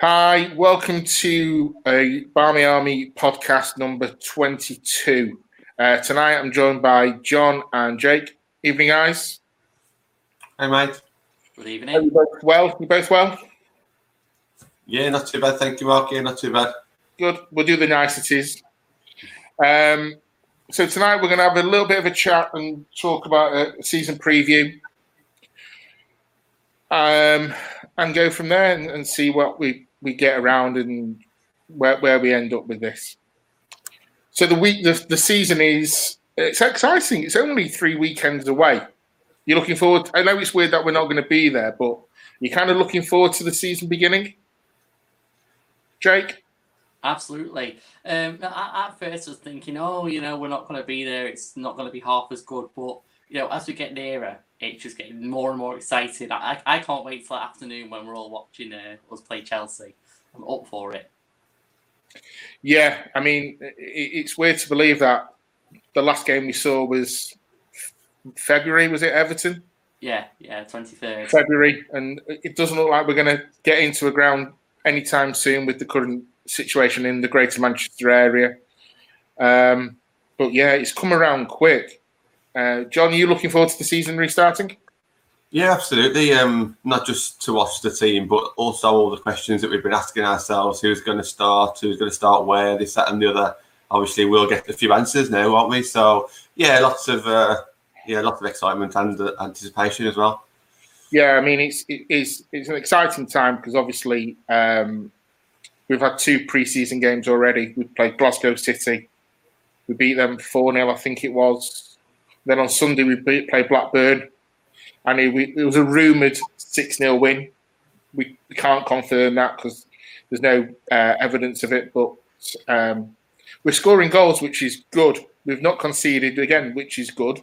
Hi, welcome to a Barmy Army podcast number 22. Tonight I'm joined by Jon and Jake. Evening, guys. Hi, mate. Good evening. Are you both well? Yeah, not too bad. Thank you, Marc. Yeah, not too bad. Good. We'll do the niceties. So tonight we're going to have a little bit of a chat and talk about a season preview and go from there and see what we get around and where we end up with this. So the season is, it's exciting. It's only 3 weekends away. You're looking forward. I know it's weird that we're not going to be there, but you're kind of looking forward to the season beginning. Jake? Absolutely. At first I was thinking, we're not going to be there. It's not going to be half as good. But, as we get nearer, it's just getting more and more exciting. I can't wait till that afternoon when we're all watching us play Chelsea. I'm up for it. Yeah, I mean, it's weird to believe that the last game we saw was February, was it Everton? Yeah, 23rd. February, and it doesn't look like we're going to get into a ground anytime soon with the current situation in the Greater Manchester area. But yeah, it's come around quick. Jon, are you looking forward to the season restarting? Yeah, absolutely. Not just to watch the team, but also all the questions that we've been asking ourselves: who's going to start, where, this, that, and the other. Obviously, we'll get a few answers now, won't we? So yeah, lots of excitement and anticipation as well. Yeah, I mean, it's an exciting time because obviously we've had 2 pre-season games already. We played Glasgow City, we beat them 4-0, I think it was. Then on Sunday we played Blackburn. And it was a rumoured 6-0 win. We can't confirm that because there's no evidence of it. But we're scoring goals, which is good. We've not conceded again, which is good.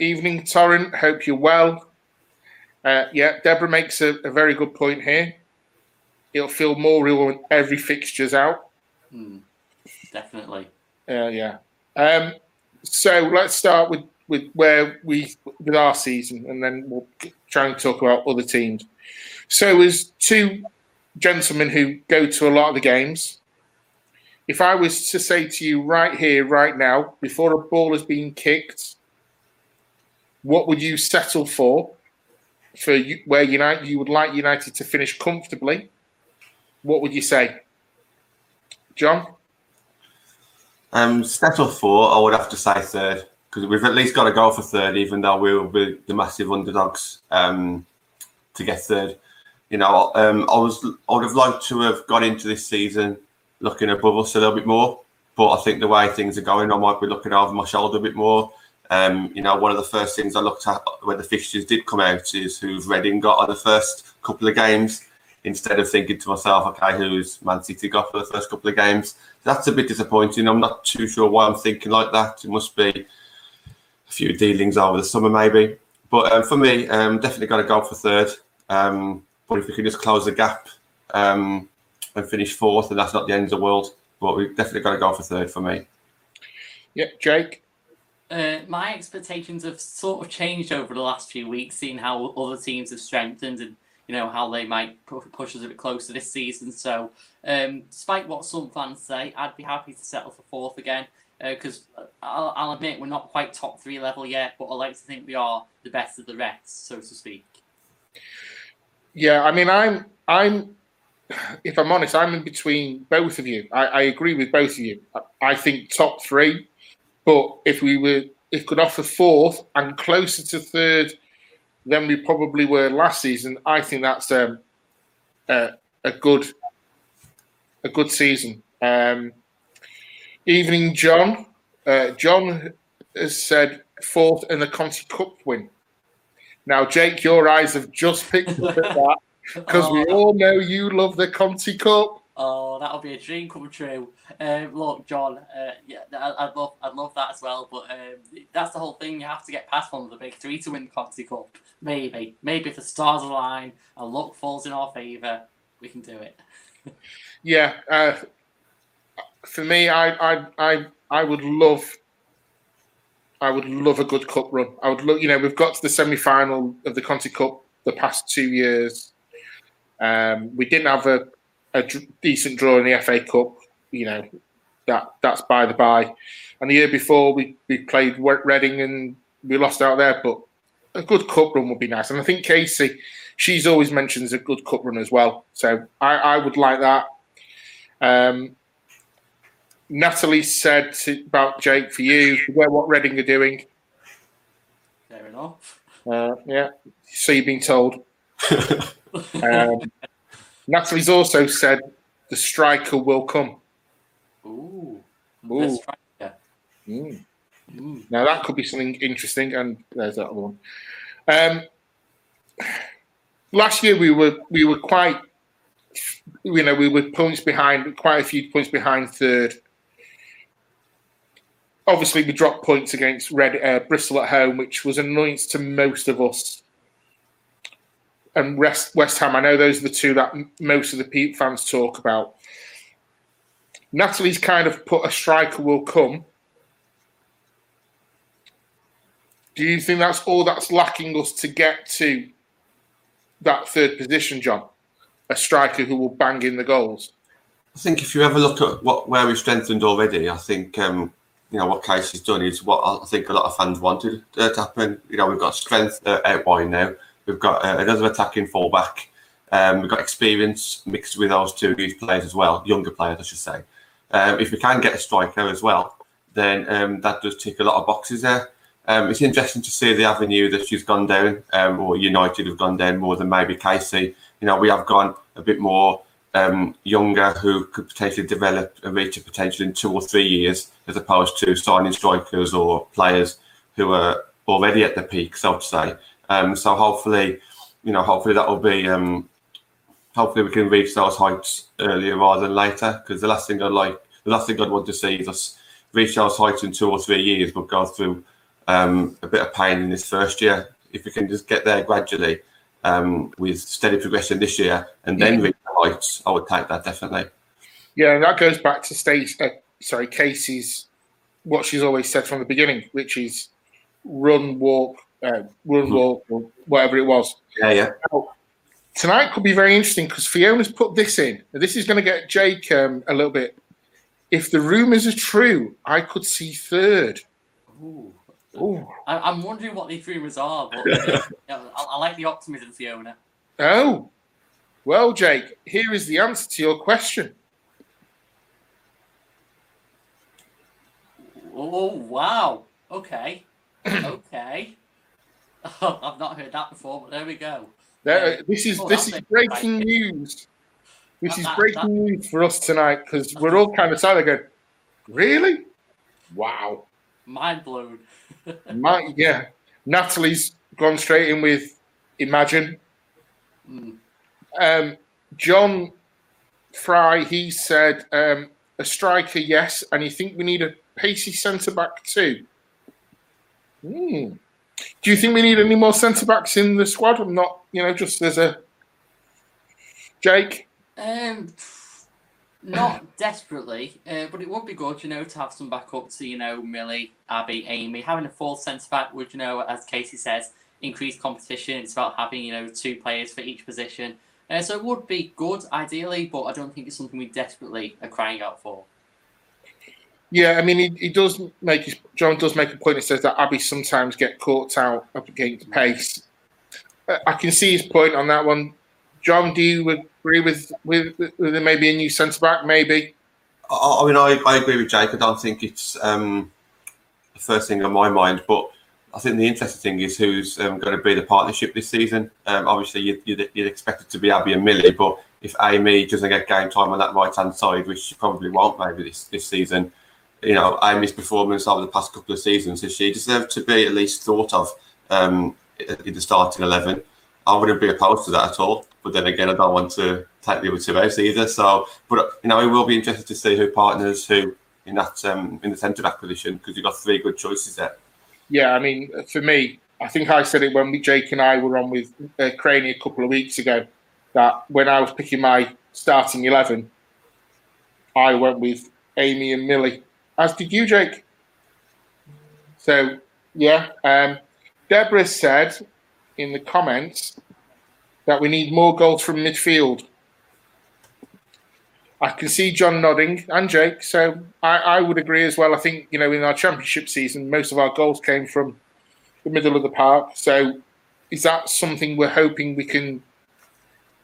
Evening, Torrent. Hope you're well. Deborah makes a very good point here. It'll feel more real when every fixture's out. Definitely. So let's start with our season, and then we'll try and talk about other teams. So as 2 gentlemen who go to a lot of the games, if I was to say to you right here, right now, before a ball has been kicked, what would you settle for where you would like United to finish comfortably? What would you say? Jon? Settle for, I would have to say 3rd, because we've at least got to go for 3rd, even though we will be the massive underdogs to get 3rd. I would have liked to have got into this season looking above us a little bit more, but I think the way things are going, I might be looking over my shoulder a bit more. One of the first things I looked at when the fixtures did come out is who's Reading got on the first couple of games, instead of thinking to myself, okay, who's Man City got for the first couple of games? That's a bit disappointing. I'm not too sure why I'm thinking like that. It must be a few dealings over the summer, maybe. But for me, definitely got to go for 3rd. But if we can just close the gap and finish 4th, and that's not the end of the world. But we've definitely got to go for 3rd for me. Yeah, Jake? My expectations have sort of changed over the last few weeks, seeing how other teams have strengthened and how they might push us a bit closer this season. So, despite what some fans say, I'd be happy to settle for 4th again, because I'll admit we're not quite top 3 level yet, but I like to think we are the best of the rest, so to speak. Yeah, I mean, I'm. If I'm honest, I'm in between both of you. I agree with both of you. I think top 3, but if we could offer 4th and closer to 3rd than we probably were last season, I think that's a good season. Evening, Jon. Jon has said 4th in the Conti Cup win. Now, Jake, your eyes have just picked up at that because we all know you love the Conti Cup. Oh, that'll be a dream come true. Look, Jon, I'd love that as well, but that's the whole thing. You have to get past one of the big 3 to win the Conti Cup. Maybe if the stars align and luck falls in our favour, we can do it. Yeah, for me, I would love a good cup run. I would love, we've got to the semi-final of the Conti Cup the past 2 years. We didn't have a decent draw in the FA Cup, you know, that's by the by. And the year before, we played Reading and we lost out there, but a good cup run would be nice. And I think Casey, she's always mentions a good cup run as well. So I would like that. Natalie said about Jake, for you, forget what Reading are doing. Fair enough. Yeah, so you've been told. Natalie's also said the striker will come. Ooh. Ooh. Striker. Mm. Mm. Now, that could be something interesting. And there's that other one. Last year, we were quite... You know, we were points behind, quite a few points behind third. Obviously, we dropped points against Bristol at home, which was an annoyance to most of us. And West Ham, I know those are the two that most of the Pete fans talk about. Natalie's kind of put a striker will come. Do you think that's all that's lacking us to get to that third position, Jon? A striker who will bang in the goals. I think if you ever look at where we've strengthened already, I think you know what Casey's done is what I think a lot of fans wanted to happen. You know, we've got strength out wide now. We've got another attacking fullback. We've got experience mixed with those two youth players as well, younger players I should say. If we can get a striker as well, then that does tick a lot of boxes there. It's interesting to see the avenue that she's gone down, or United have gone down more than maybe Casey. You know, we have gone a bit more younger, who could potentially develop and reach a potential in 2 or 3 years, as opposed to signing strikers or players who are already at the peak, so to say. So hopefully, you know, that will be. Hopefully, we can reach those heights earlier rather than later. Because the last thing I'd want to see is us reach those heights in 2 or 3 years, but go through a bit of pain in this first year. If we can just get there gradually. With steady progression this year and then reach the heights, I would take that definitely. Yeah, and that goes back to Casey's, what she's always said from the beginning, which is run, walk, or whatever it was. Yeah, yeah. Now, tonight could be very interesting because Fiona's put this in. This is going to get Jake a little bit. If the rumours are true, I could see third. Ooh. Ooh. I'm wondering what these rumours are, but I like the optimism, Fiona. Oh, well, Jake, here is the answer to your question. Oh, wow. Okay. I've not heard that before, but there we go. This is breaking news. This is breaking news for us tonight because we're all kind of silent going, really? Wow. Mind blown. Yeah. Natalie's gone straight in with imagine. Mm. Jon Fry, he said a striker, yes, and you think we need a pacey centre-back too? Mm. Do you think we need any more centre-backs in the squad? I'm not, you know, just as a... Jake? Not desperately, but it would be good, you know, to have some backup to, you know, Millie, Abby, Amy. Having a full centre-back would, you know, as Casey says, increase competition. It's about having, you know, two players for each position. So it would be good, ideally, but I don't think it's something we desperately are crying out for. Yeah, I mean, Jon does make a point. He says that Abby sometimes get caught out up against pace. I can see his point on that one. Jon, do you agree with maybe a new centre-back, maybe? I mean, I agree with Jake. I don't think it's the first thing on my mind, but I think the interesting thing is who's going to be the partnership this season. Obviously, you'd expect it to be Abby and Millie, but if Amy doesn't get game time on that right-hand side, which she probably won't maybe this season, you know, Amy's performance over the past couple of seasons, so she deserved to be at least thought of in the starting 11. I wouldn't be opposed to that at all. But then again, I don't want to take the other 2 hours either. So, but you know, it will be interesting to see who partners who in that in the centre back position because you've got three good choices there. Yeah, I mean, for me, I think I said it when Jake and I were on with Craney a couple of weeks ago that when I was picking my starting 11, I went with Amy and Millie, as did you, Jake. So yeah, Deborah said in the comments. that we need more goals from midfield. I can see Jon nodding, and Jake, so I would agree as well. I think, you know, in our championship season, most of our goals came from the middle of the park. So is that something we're hoping we can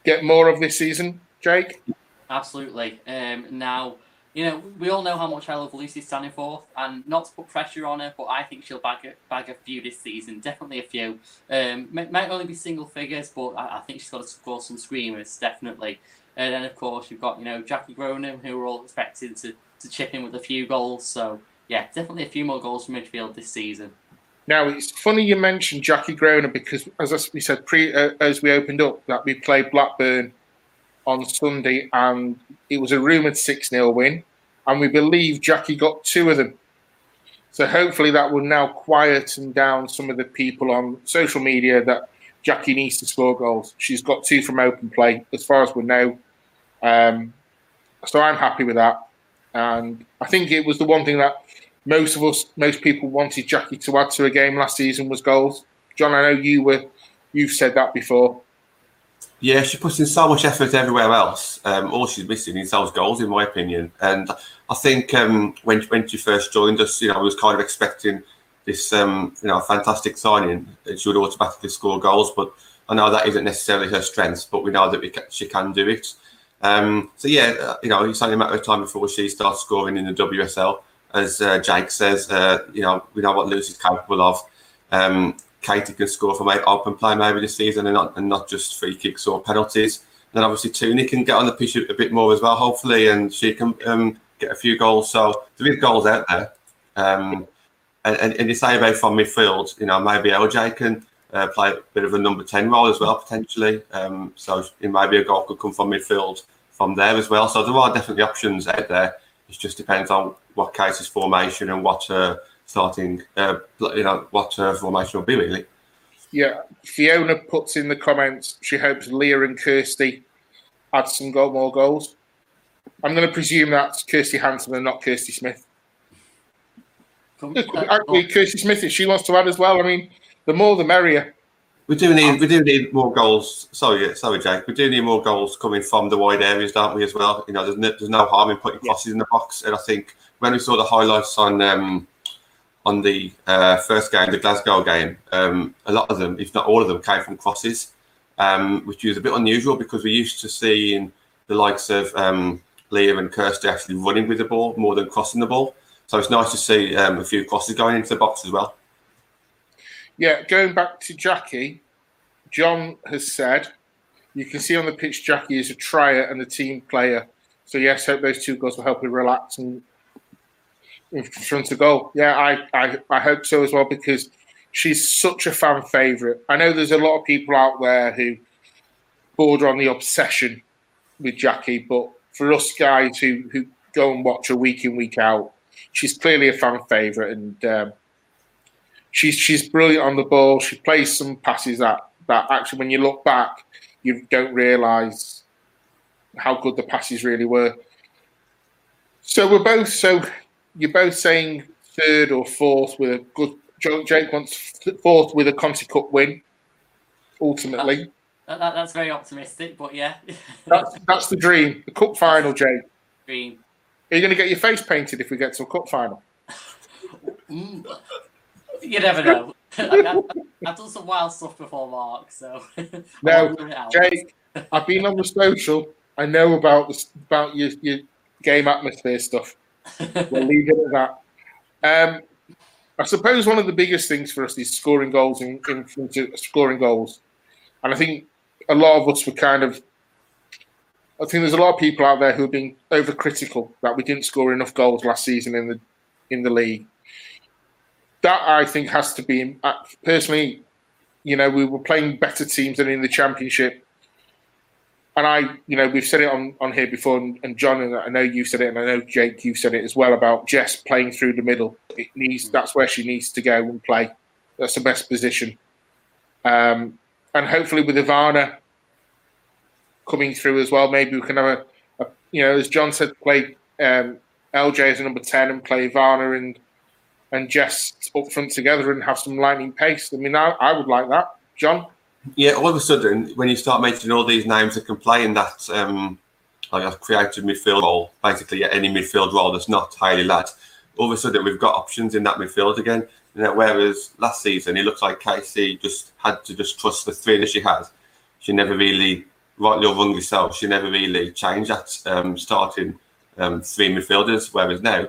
get more of this season, Jake? Absolutely. Now, you know, we all know how much I love Lucy Staniforth, and not to put pressure on her, but I think she'll bag a few this season, definitely a few. Might only be single figures, but I think she's got to score some screamers, definitely. And then, of course, you've got, you know, Jackie Groenen, who we're all expecting to chip in with a few goals. So, yeah, definitely a few more goals from midfield this season. Now, it's funny you mentioned Jackie Groenen because, as we said, as we opened up, that we played Blackburn on Sunday and it was a rumoured 6-0 win. And we believe Jackie got 2 of them. So hopefully that will now quieten down some of the people on social media that Jackie needs to score goals. She's got 2 from open play, as far as we know. So I'm happy with that. And I think it was the one thing that most people wanted Jackie to add to a game last season was goals. Jon, I know you've said that before. Yeah, she puts in so much effort everywhere else. All she's missing is those goals, in my opinion. And I think when she first joined us, you know, I was kind of expecting this fantastic signing, she would automatically score goals, but I know that isn't necessarily her strength, but we know that she can do it. So yeah, you know, it's only a matter of time before she starts scoring in the WSL. As Jake says, you know, we know what Lucy's capable of. Katie can score from open play maybe this season and not just free kicks or penalties. And then obviously Tooney can get on the pitch a bit more as well, hopefully, and she can get a few goals. So there is goals out there. And you say about from midfield, you know, maybe LJ can play a bit of a number 10 role as well, potentially. So it might be a goal could come from midfield from there as well. So there are definitely options out there. It just depends on what Casey's formation and what her formation will be, really. Yeah, Fiona puts in the comments, she hopes Leah and Kirsty add some more goals. I'm going to presume that's Kirsty Hanson and not Kirsty Smith. Actually, Kirsty Smith, if she wants to add as well, I mean, the more the merrier. We do need more goals. Sorry, Jake. We do need more goals coming from the wide areas, don't we? As well, you know, there's no harm in putting crosses in the box. And I think when we saw the highlights on the first game, the Glasgow game, a lot of them, if not all of them, came from crosses, which was a bit unusual because we're used to seeing the likes of Leah and Kirsty actually running with the ball more than crossing the ball. So it's nice to see a few crosses going into the box as well. Yeah, going back to Jackie, Jon has said, you can see on the pitch Jackie is a trier and a team player. So yes, hope those 2 goals will help her relax and in front of goal. Yeah, I hope so as well because she's such a fan favourite. I know there's a lot of people out there who border on the obsession with Jackie, but for us guys who go and watch her week in, week out, she's clearly a fan favourite, and she's brilliant on the ball. She plays some passes that actually, when you look back, you don't realise how good the passes really were. So you're both saying 3rd or 4th with a good. Jake wants 4th with a Conti Cup win. Ultimately, that's very optimistic, but yeah, that's the dream. The cup final, Jake. Dream. Are you going to get your face painted if we get to a cup final? You never know. I've done some wild stuff before, Marc. So no, Jake, I've been on the social. I know about your game atmosphere stuff. We'll leave it at that. I suppose one of the biggest things for us is scoring goals in front of scoring goals, and I think a lot of us were kind of. I think there's a lot of people out there who have been overcritical that we didn't score enough goals last season in the league. That, I think, has to be... Personally, you know, we were playing better teams than in the Championship. And we've said it on here before, and Jon, and I know you've said it, and I know, Jake, you've said it as well, about Jess playing through the middle. That's where she needs to go and play. That's the best position. And hopefully with Ivana coming through as well, maybe we can have a as Jon said, play LJ as a number 10 and play Ivana and Jess up front together and have some lightning pace. I mean, I would like that. Jon? Yeah, all of a sudden, when you start mentioning all these names that can play in that like a creative midfield role, basically any midfield role that's not highly lads, all of a sudden we've got options in that midfield again. You know, whereas last season it looked like Casey just had to just trust the three that she had. She never really, rightly or wrongly so, she never really changed that starting three midfielders. Whereas now,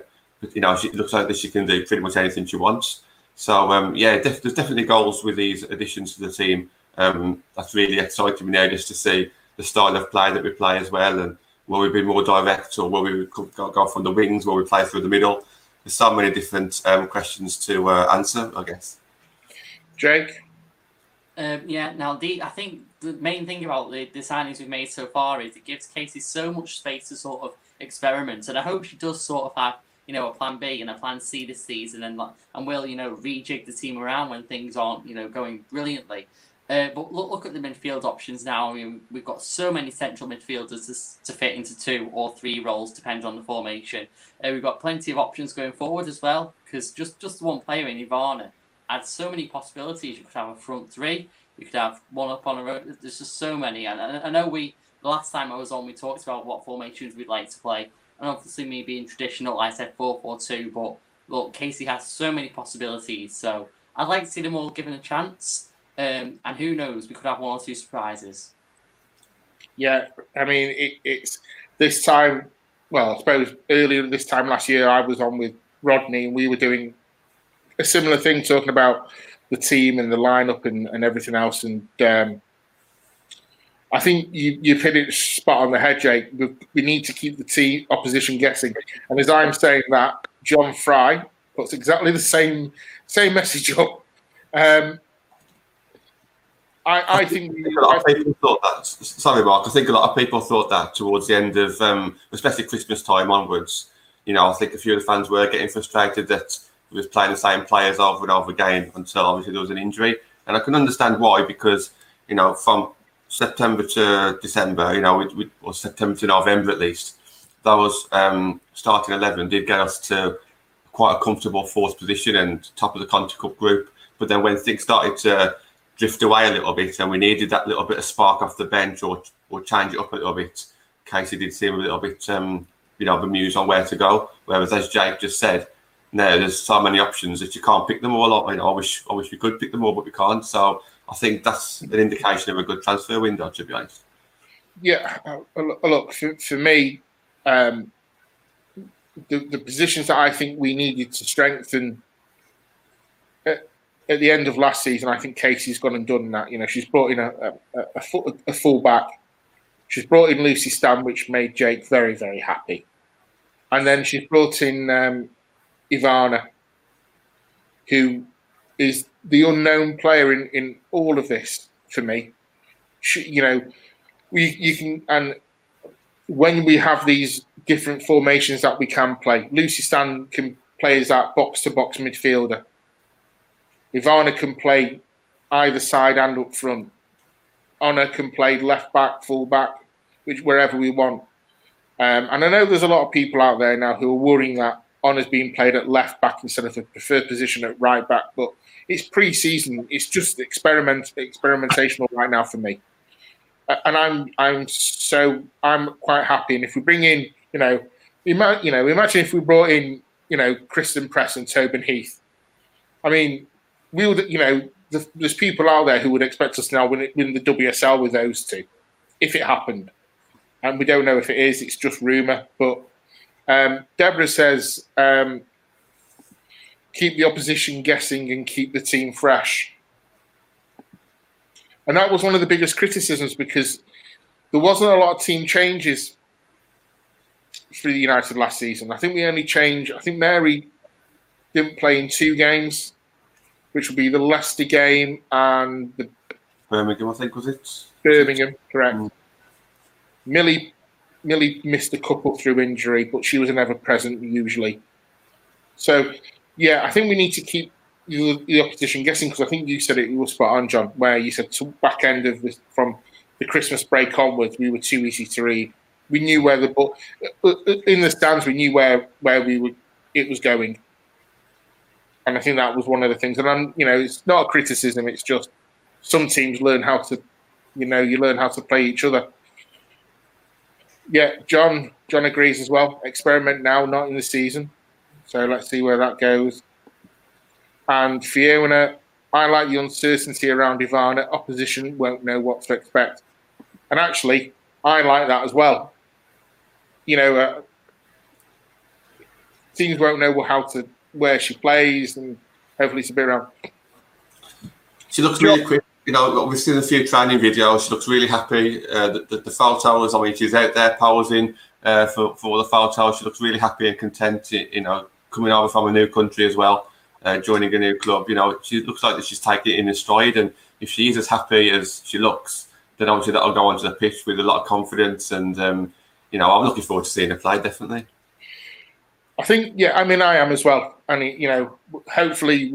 you know, it looks like that she can do pretty much anything she wants. So there's definitely goals with these additions to the team. That's really exciting now, just to see the style of play that we play as well, and will we be more direct, or will we go from the wings, will we play through the middle? There's so many different questions to answer, I guess. Jake? I think the main thing about the signings we've made so far is it gives Casey so much space to sort of experiment, and I hope she does sort of have, you know, a plan B and a plan C this season, and will, you know, rejig the team around when things aren't, you know, going brilliantly. But look at the midfield options now. I mean, we've got so many central midfielders to fit into two or three roles, depending on the formation. We've got plenty of options going forward as well, because just one player in Ivana adds so many possibilities. You could have a front three. You could have one up on a road. There's just so many. And I know last time I was on, we talked about what formations we'd like to play. And obviously me being traditional, I said 4-4-2. But look, Casey has so many possibilities. So I'd like to see them all given a chance. And who knows, we could have one or two surprises. Yeah, I mean, it's this time, well, I suppose earlier this time last year, I was on with Rodney and we were doing a similar thing, talking about the team and the lineup and everything else. And I think you've hit it spot on the head, Jake. We need to keep the team opposition guessing. And as I'm saying that, John Fry puts exactly the same message up. I think a lot of people thought that towards the end of, especially Christmas time onwards. You know, I think a few of the fans were getting frustrated that we was playing the same players over and over again until obviously there was an injury. And I can understand why, because, you know, from September to December, you know, or September to November at least, that was starting 11 did get us to quite a comfortable fourth position and top of the Conti Cup group. But then when things started to drift away a little bit, and we needed that little bit of spark off the bench or change it up a little bit, Casey did seem a little bit, bemused on where to go. Whereas, as Jake just said, now there's so many options that you can't pick them all up. I wish we could pick them all, but we can't. So I think that's an indication of a good transfer window, to be honest. Yeah, look, for me, the positions that I think we needed to strengthen at the end of last season, I think Casey's gone and done that. You know, she's brought in a full back. She's brought in Lucy Stan, which made Jake very, very happy. And then she's brought in Ivana, who is the unknown player in all of this for me. She, you know, you can, and when we have these different formations that we can play, Lucy Stan can play as that box-to-box midfielder. Ivana can play either side and up front. Honor can play left back, full back, wherever we want. And I know there's a lot of people out there now who are worrying that Honor's being played at left back instead of a preferred position at right back. But it's pre-season. It's just experimentational right now for me. And I'm quite happy. And if we bring in, imagine if we brought in, Christen Press and Tobin Heath. I mean, we would, there's people out there who would expect us now win the WSL with those two, if it happened. And we don't know if it is, it's just rumour. But Deborah says, keep the opposition guessing and keep the team fresh. And that was one of the biggest criticisms, because there wasn't a lot of team changes for the United last season. I think Mary didn't play in two games, which would be the Leicester game and the Birmingham, I think, was it? Birmingham, correct. Mm. Millie missed a couple through injury, but she was an ever-present usually. So, yeah, I think we need to keep the opposition guessing, because I think you said it, you were spot on, John, where you said to back end of this, from the Christmas break onwards, we were too easy to read. We knew where the ball in the stands. We knew where we were. It was going. And I think that was one of the things. And it's not a criticism. It's just some teams learn how to, you know, you learn how to play each other. Yeah, Jon agrees as well. Experiment now, not in the season. So let's see where that goes. And Fiona, I like the uncertainty around Ivana. Opposition won't know what to expect. And actually, I like that as well. You know, teams won't know how to where she plays, and hopefully it's a bit around. She looks really quick. You know, we've seen a few training videos. She looks really happy. The foul towers, I mean, she's out there posing for the foul towers. She looks really happy and content, you know, coming over from a new country as well, joining a new club. You know, she looks like that she's taking it in a stride. And if she is as happy as she looks, then obviously that'll go onto the pitch with a lot of confidence. And, you know, I'm looking forward to seeing her play, definitely. I think, yeah, I mean, I am as well. And, you know, hopefully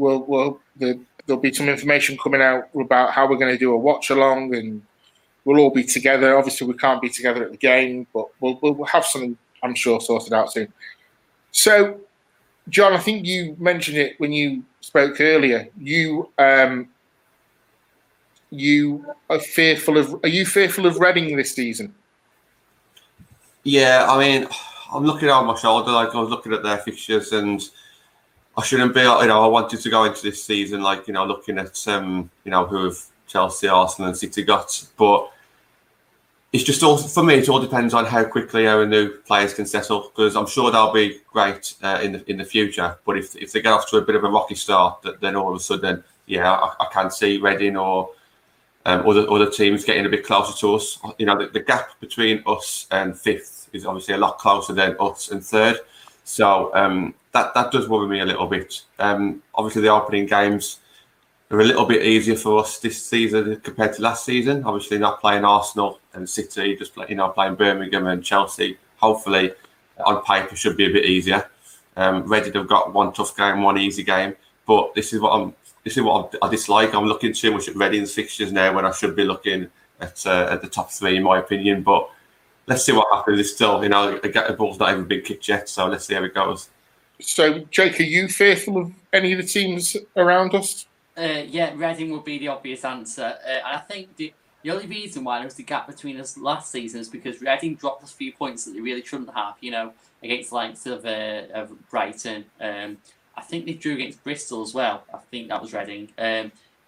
there'll be some information coming out about how we're going to do a watch along, and we'll all be together. Obviously, we can't be together at the game, but we'll have something, I'm sure, sorted out soon. So, Jon, I think you mentioned it when you spoke earlier. Are you fearful of Reading this season? Yeah, I mean, I'm looking over my shoulder. Like, I was looking at their fixtures, and I shouldn't be, you know, I wanted to go into this season, like, you know, looking at, you know, who have Chelsea, Arsenal and City got. But it's just all, for me, it all depends on how quickly our new players can settle, because I'm sure they'll be great in the future. But if they get off to a bit of a rocky start, then all of a sudden, yeah, I can see Reading or other teams getting a bit closer to us. You know, the gap between us and fifth is obviously a lot closer than us and third. So that does worry me a little bit. Obviously, the opening games are a little bit easier for us this season compared to last season. Obviously, not playing Arsenal and City, just playing Birmingham and Chelsea. Hopefully, on paper, should be a bit easier. Reading have got one tough game, one easy game, but this is what I dislike. I'm looking too much at Reading's fixtures now when I should be looking at the top three, in my opinion. But let's see what happens. It's still, you know, the ball's not even been kicked yet, so let's see how it goes. So, Jake, are you fearful of any of the teams around us? Yeah, Reading would be the obvious answer. I think the only reason why there was the gap between us last season is because Reading dropped us a few points that they really shouldn't have, you know, against the likes of Brighton. I think they drew against Bristol as well. I think that was Reading.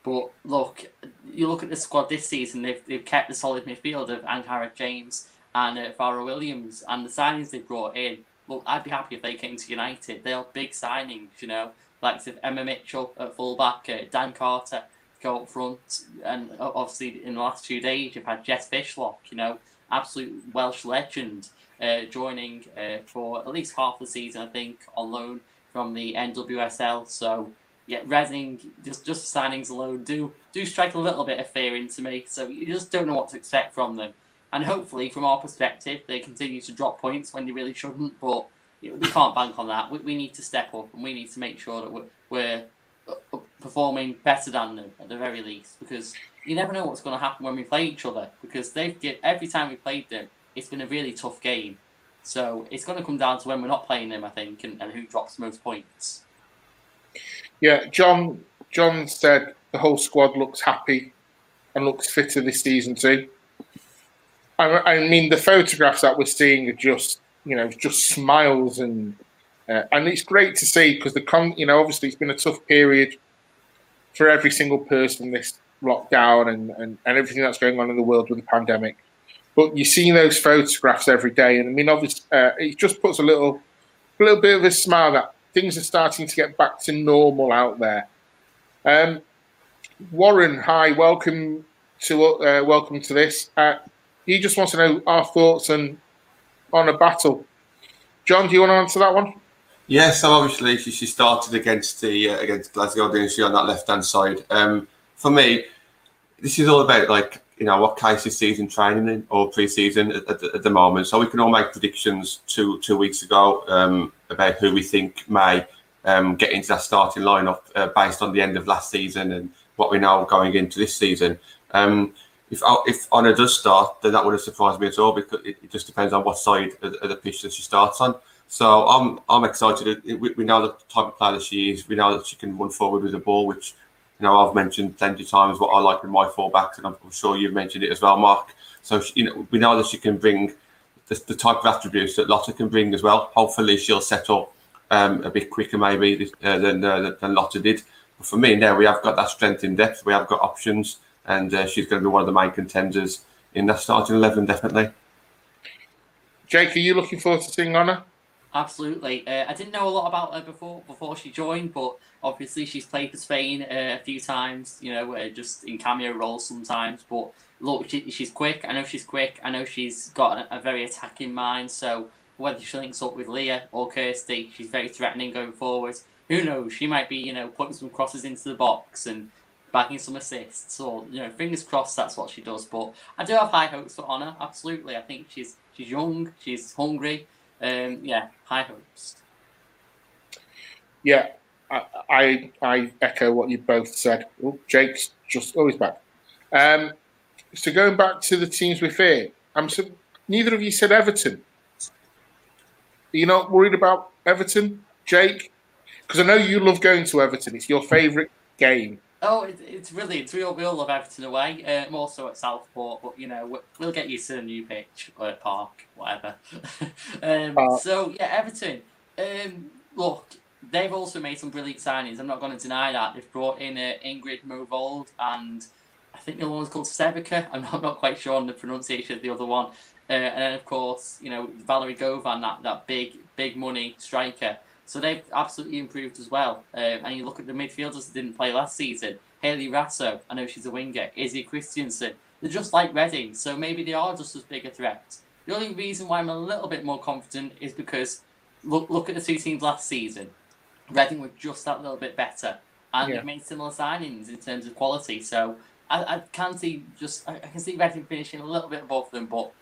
But look, you look at the squad this season, they've kept the solid midfield of Angara James and Farrell Williams, and the signings they brought in. Look, I'd be happy if they came to United. They're big signings, you know, like Emma Mitchell at fullback, Dan Carter to go up front, and obviously in the last few days you've had Jess Fishlock, you know, absolute Welsh legend, joining for at least half the season, I think, on loan from the NWSL. So yeah, Reading, just signings alone do strike a little bit of fear into me. So you just don't know what to expect from them. And hopefully, from our perspective, they continue to drop points when they really shouldn't. But we can't bank on that. We need to step up, and we need to make sure that we're performing better than them at the very least. Because you never know what's going to happen when we play each other. Because every time we played them, it's been a really tough game. So it's going to come down to when we're not playing them, I think, and who drops the most points. Yeah, Jon said the whole squad looks happy and looks fitter this season too. I mean, the photographs that we're seeing are just, you know, just smiles, and it's great to see, because you know, obviously it's been a tough period for every single person, this lockdown and everything that's going on in the world with the pandemic. But you see those photographs every day, and I mean, obviously, it just puts a little bit of a smile that things are starting to get back to normal out there. Warren, hi, welcome to this. He just wants to know our thoughts on a battle. Jon, do you want to answer that one? Yeah, so obviously she started against Glasgow, didn't she, on that left-hand side. For me, this is all about, like, you know, what Casey's season training in, or pre-season at the moment. So we can all make predictions two weeks ago about who we think may get into that starting lineup based on the end of last season and what we know going into this season. If Anna does start, then that wouldn't surprise me at all, because it just depends on what side of the pitch that she starts on. So I'm excited. We know the type of player that she is. We know that she can run forward with the ball, which You know, I've mentioned plenty of times what I like in my fullbacks, and I'm sure you've mentioned it as well, Marc. So, you know, we know that she can bring the type of attributes that Lotta can bring as well. Hopefully she'll settle a bit quicker maybe than Lotta did. But for me now, we have got that strength in depth. We have got options, and she's going to be one of the main contenders in that starting 11, definitely. Jake, are you looking forward to seeing Anna? Absolutely. I didn't know a lot about her before she joined, but obviously she's played for Spain a few times, you know, just in cameo roles sometimes. But look, she's quick. I know she's quick. I know she's got a very attacking mind. So whether she links up with Leah or Kirsty, she's very threatening going forward. Who knows? She might be, you know, putting some crosses into the box and bagging some assists, or, you know, fingers crossed that's what she does. But I do have high hopes for Anna. Absolutely. I think she's young. She's hungry. High hopes. Yeah, I echo what you both said. Oh, Jake's just always back. So going back to the teams we fear, neither of you said Everton. Are you not worried about Everton, Jake? Because I know you love going to Everton. It's your favourite game. Oh, it's really we all love Everton away. More so at Southport, but you know we'll get used to the new pitch or park, whatever. So yeah, Everton. Look, they've also made some brilliant signings. I'm not going to deny that. They've brought in Ingrid Movold, and I think the other one's called Sevica. I'm not quite sure on the pronunciation of the other one. And then of course, you know, Valerie Govan, that big money striker. So they've absolutely improved as well. And you look at the midfielders that didn't play last season. Hayley Raso, I know she's a winger. Izzy Christensen. They're just like Reading, so maybe they are just as big a threat. The only reason why I'm a little bit more confident is because look at the two teams last season. Reading were just that little bit better. And they've made similar signings in terms of quality. So I can see Reading finishing a little bit above them, but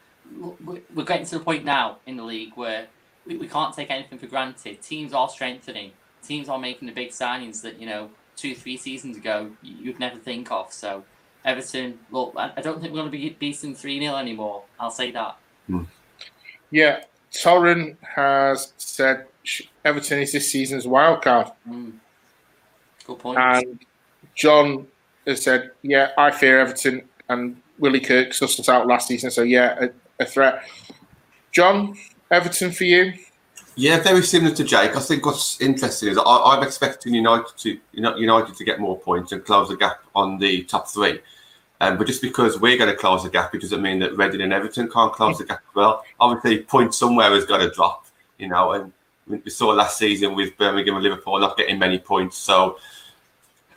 we're getting to the point now in the league where we can't take anything for granted. Teams are strengthening. Teams are making the big signings that, you know, 2-3 seasons ago, you'd never think of. So, Everton, look, I don't think we're going to be beaten 3-0 anymore. I'll say that. Yeah, Torren has said Everton is this season's wildcard. Good point. And Jon has said, yeah, I fear Everton, and Willie Kirk sussed us out last season. So, yeah, a threat. Jon, Everton for you? Yeah, very similar to Jake. I think what's interesting is I'm expecting United to get more points and close the gap on the top three. But just because we're going to close the gap, it doesn't mean that Reading and Everton can't close the gap as well. Obviously, points somewhere has got to drop, you know, and we saw last season with Birmingham and Liverpool not getting many points. So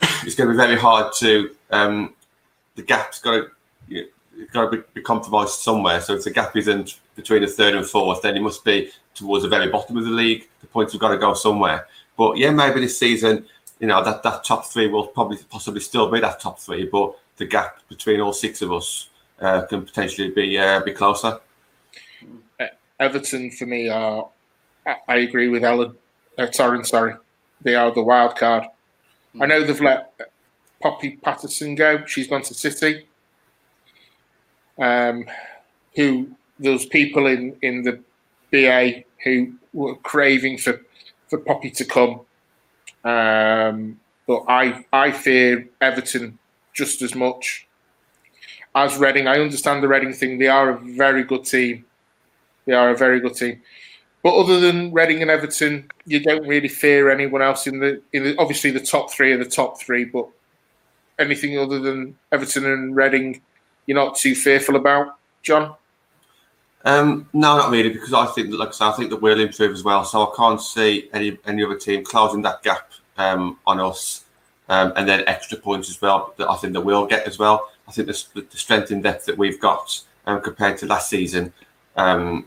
it's going to be very hard to... the gap's got to... You know, it's got to be compromised somewhere. So if the gap isn't between the third and fourth, then it must be towards the very bottom of the league. The points have got to go somewhere. But yeah, maybe this season, you know, that top three will probably possibly still be that top three, but the gap between all six of us can potentially be closer. Everton for me are, I agree with Ellen Torren. Sorry, they are the wild card. I know they've let Poppy Patterson go. She's gone to City. Who those people in the BA who were craving for Poppy to come. But I fear Everton just as much as Reading. I understand the Reading thing. They are a very good team. But other than Reading and Everton, you don't really fear anyone else in the obviously the top three are the top three, but anything other than Everton and Reading, you're not too fearful about, Jon? No, not really, because I think that, like I said, I think that we'll improve as well. So I can't see any other team closing that gap on us, and then extra points as well that I think that we'll get as well. I think the strength in depth that we've got compared to last season, regarding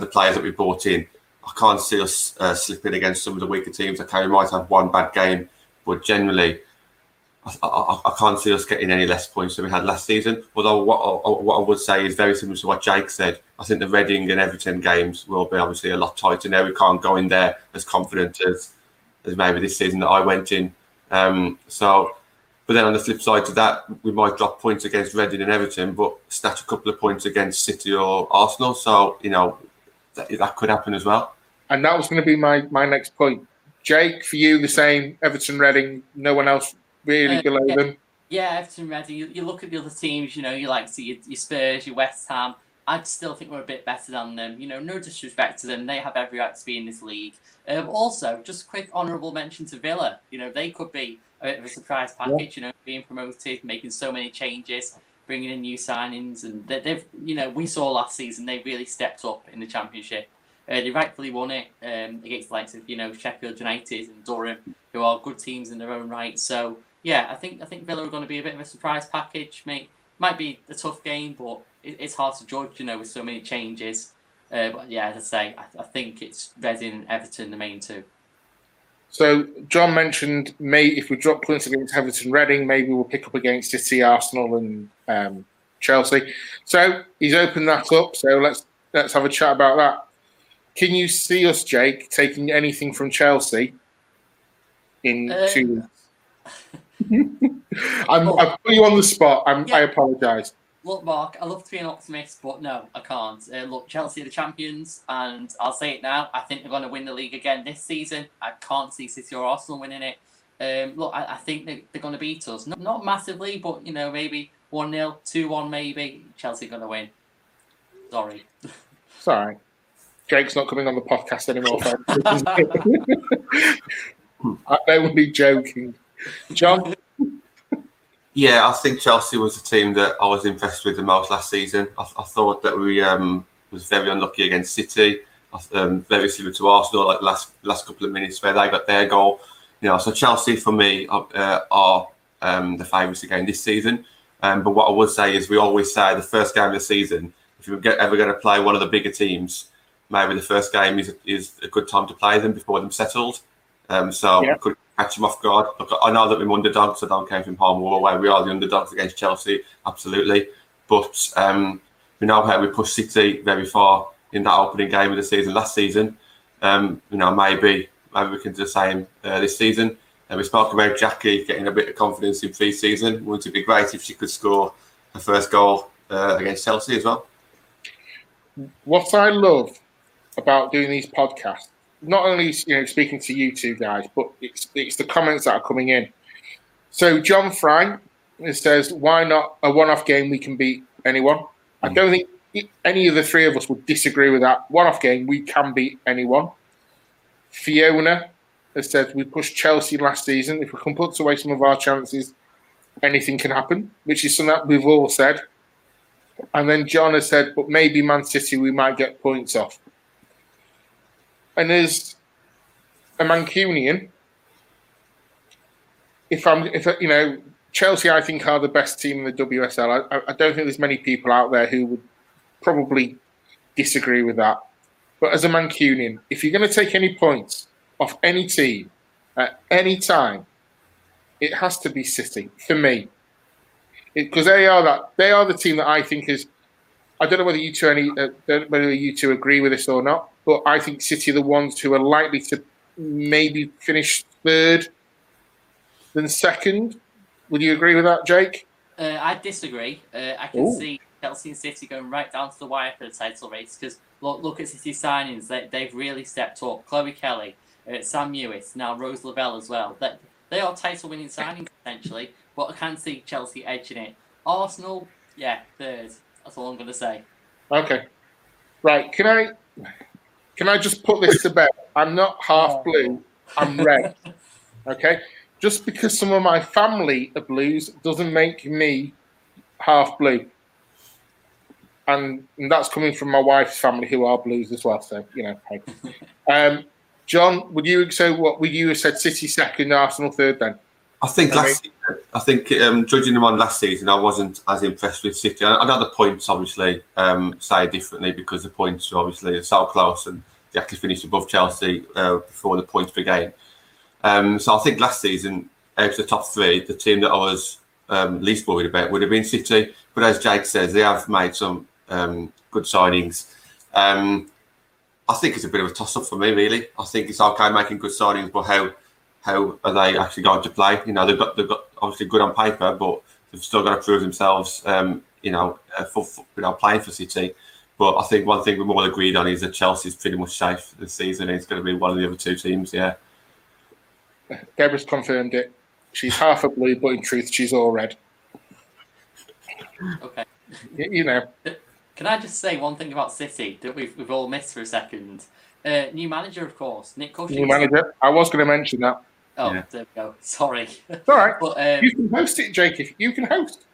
the players that we brought in, I can't see us slipping against some of the weaker teams. Okay, we might have one bad game, but generally, I can't see us getting any less points than we had last season. Although what I would say is very similar to what Jake said. I think the Reading and Everton games will be obviously a lot tighter now. We can't go in there as confident as maybe this season that I went in. But then on the flip side to that, we might drop points against Reading and Everton, but snatch a couple of points against City or Arsenal. So, you know, that could happen as well. And that was going to be my next point. Jake, for you, the same. Everton, Reading, no one else really below them. Yeah, Everton, Reading. You look at the other teams, you know, you like to see your Spurs, your West Ham. I still think we're a bit better than them. You know, no disrespect to them. They have every right to be in this league. Also, just quick honourable mention to Villa. You know, they could be a bit of a surprise package, you know, being promoted, making so many changes, bringing in new signings. And they've, you know, we saw last season they really stepped up in the Championship. They rightfully won it against the likes of, you know, Sheffield United and Durham, who are good teams in their own right. So, yeah, I think Villa are going to be a bit of a surprise package, mate. Might be a tough game, but it's hard to judge, you know, with so many changes. But yeah, as I say, I think it's Reading and Everton, the main two. So John mentioned, mate, if we drop points against Everton, Reading, maybe we'll pick up against City, Arsenal and Chelsea. So he's opened that up. So let's have a chat about that. Can you see us, Jake, taking anything from Chelsea in 2 weeks? I've put you on the spot. I apologise. Look, Mark, I love to be an optimist, but no, I can't. Look, Chelsea are the champions, and I'll say it now. I think they're going to win the league again this season. I can't see City or Arsenal winning it. Look, I think they're going to beat us. Not massively, but, you know, maybe 1-0, 2-1 maybe. Chelsea are going to win. Sorry. Jake's not coming on the podcast anymore. I would be joking. John? Yeah, I think Chelsea was a team that I was impressed with the most last season. I thought that we was very unlucky against City, very similar to Arsenal, like last couple of minutes where they got their goal. You know, so Chelsea for me are the favourites again this season. But what I would say is we always say the first game of the season, if you're ever going to play one of the bigger teams, maybe the first game is a good time to play them before them settled. We could catch them off guard. Look, I know that we're underdogs, so don't care if we're home or away. We are the underdogs against Chelsea, absolutely. But we know how we pushed City very far in that opening game of the season last season. You know, maybe we can do the same this season. We spoke about Jackie getting a bit of confidence in pre-season. Wouldn't it be great if she could score her first goal against Chelsea as well? What I love about doing these podcasts, not only, you know, speaking to you two guys, but it's the comments that are coming in. So John Fry says, why not a one-off game? We can beat anyone. I don't think any of the three of us would disagree with that. One-off game, we can beat anyone. Fiona has said, we pushed Chelsea last season. If we can put away some of our chances, anything can happen, which is something that we've all said. And then John has said, but maybe Man City, we might get points off. And as a Mancunian, if Chelsea, I think, are the best team in the WSL. I don't think there's many people out there who would probably disagree with that. But as a Mancunian, if you're going to take any points off any team at any time, it has to be City for me, because they are the team that I think is. I don't know whether you two agree with this or not, but I think City are the ones who are likely to maybe finish third than second. Would you agree with that, Jake? I disagree. I can see Chelsea and City going right down to the wire for the title race because look at City's signings. They've really stepped up. Chloe Kelly, Sam Mewis, now Rose Lavelle as well. They are title-winning signings, essentially, but I can see Chelsea edging it. Arsenal, yeah, third. That's all I'm going to say. Okay. Right. Can I just put this to bed? I'm not half blue. I'm red. Okay? Just because some of my family are blues doesn't make me half blue. And that's coming from my wife's family who are blues as well. So, you know. Hey. John, would you have said City second, Arsenal third then? I think judging them on last season, I wasn't as impressed with City. I know the points obviously say differently because the points obviously are so close and they actually finished above Chelsea before the points per game. So I think last season, out of the top three, the team that I was least worried about would have been City. But as Jake says, they have made some good signings. I think it's a bit of a toss-up for me, really. I think it's okay making good signings, but how are they actually going to play? You know, they've got obviously good on paper, but they've still got to prove themselves. You know, for playing for City. But I think one thing we've all agreed on is that Chelsea's pretty much safe this season. It's going to be one of the other two teams. Yeah. Deborah's confirmed it. She's half a blue, but in truth, she's all red. Okay. You know. Can I just say one thing about City that we've all missed for a second? New manager, of course, Nick Cushing. New manager. I was going to mention that. Oh, yeah. There we go. Sorry. It's all right. But, you can host it, Jake. If you can host.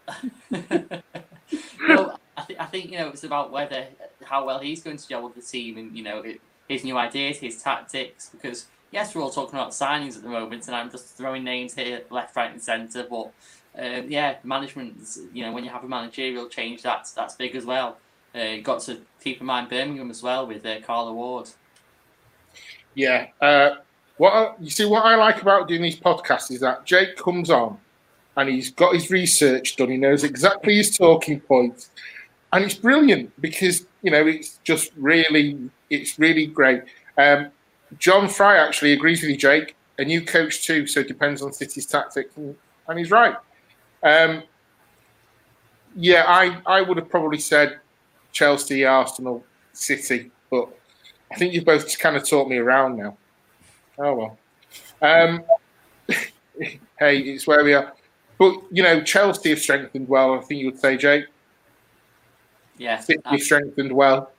Well, I think you know it's about whether how well he's going to gel with the team, and you know his new ideas, his tactics. Because yes, we're all talking about signings at the moment, and I'm just throwing names here, left, right, and centre. But yeah, management. You know, when you have a managerial change, that's big as well. You've got to keep in mind Birmingham as well with Carla Ward. Yeah. What I like about doing these podcasts is that Jake comes on and he's got his research done. He knows exactly his talking points. And it's brilliant because, you know, it's really great. John Fry actually agrees with you, Jake. A new coach too, so it depends on City's tactics. And he's right. I would have probably said Chelsea, Arsenal, City. But I think you've both kind of taught me around now. Oh, well. Hey, it's where we are. But, you know, Chelsea have strengthened well, I think you would say, Jake. Yeah. City have strengthened well.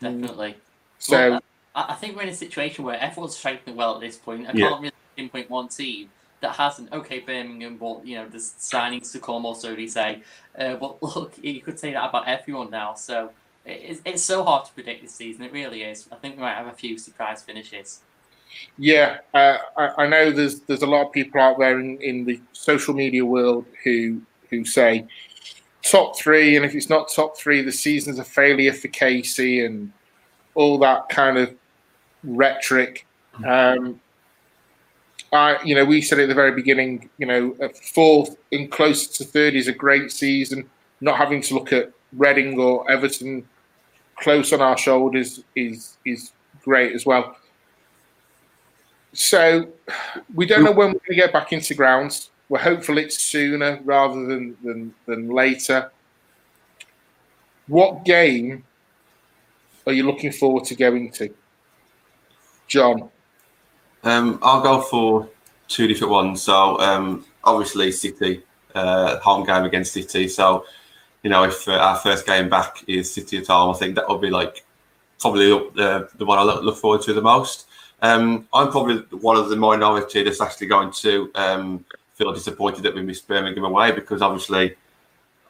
Definitely. So well, I think we're in a situation where everyone's strengthened well at this point. I can't really pinpoint one team that hasn't. Okay, Birmingham, but, you know, there's signings to come, or so they say. But, look, you could say that about everyone now. So it's so hard to predict this season. It really is. I think we might have a few surprise finishes. Yeah, I know there's a lot of people out there in the social media world who say top three, and if it's not top three, the season's a failure for Casey and all that kind of rhetoric. We said at the very beginning, you know, a fourth and closer to third is a great season. Not having to look at Reading or Everton close on our shoulders is great as well. So we don't know when we're going to get back into grounds. We're hopeful it's sooner rather than later. What game are you looking forward to going to, John? I'll go for two different ones. So obviously City, home game against City. So, you know, if our first game back is City at home, I think that will be like probably the one I look forward to the most. I'm probably one of the minority that's actually going to feel disappointed that we missed Birmingham away, because obviously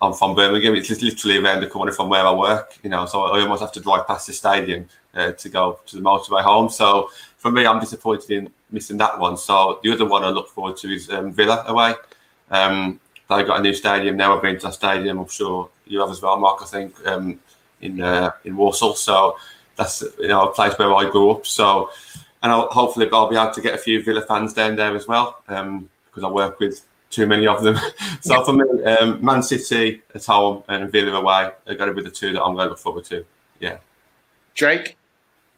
I'm from Birmingham. It's literally around the corner from where I work, you know, so I almost have to drive past the stadium to go to the motorway home. So for me, I'm disappointed in missing that one. So the other one I look forward to is Villa away. They've got a new stadium now. I've been to that stadium. I'm sure you have as well, Marc, I think, in Warsaw. So that's, you know, a place where I grew up. So... And hopefully I'll be able to get a few Villa fans down there as well, because I work with too many of them. So for me, Man City at home and Villa away are going to be the two that I'm going to look forward to. Yeah. Jake?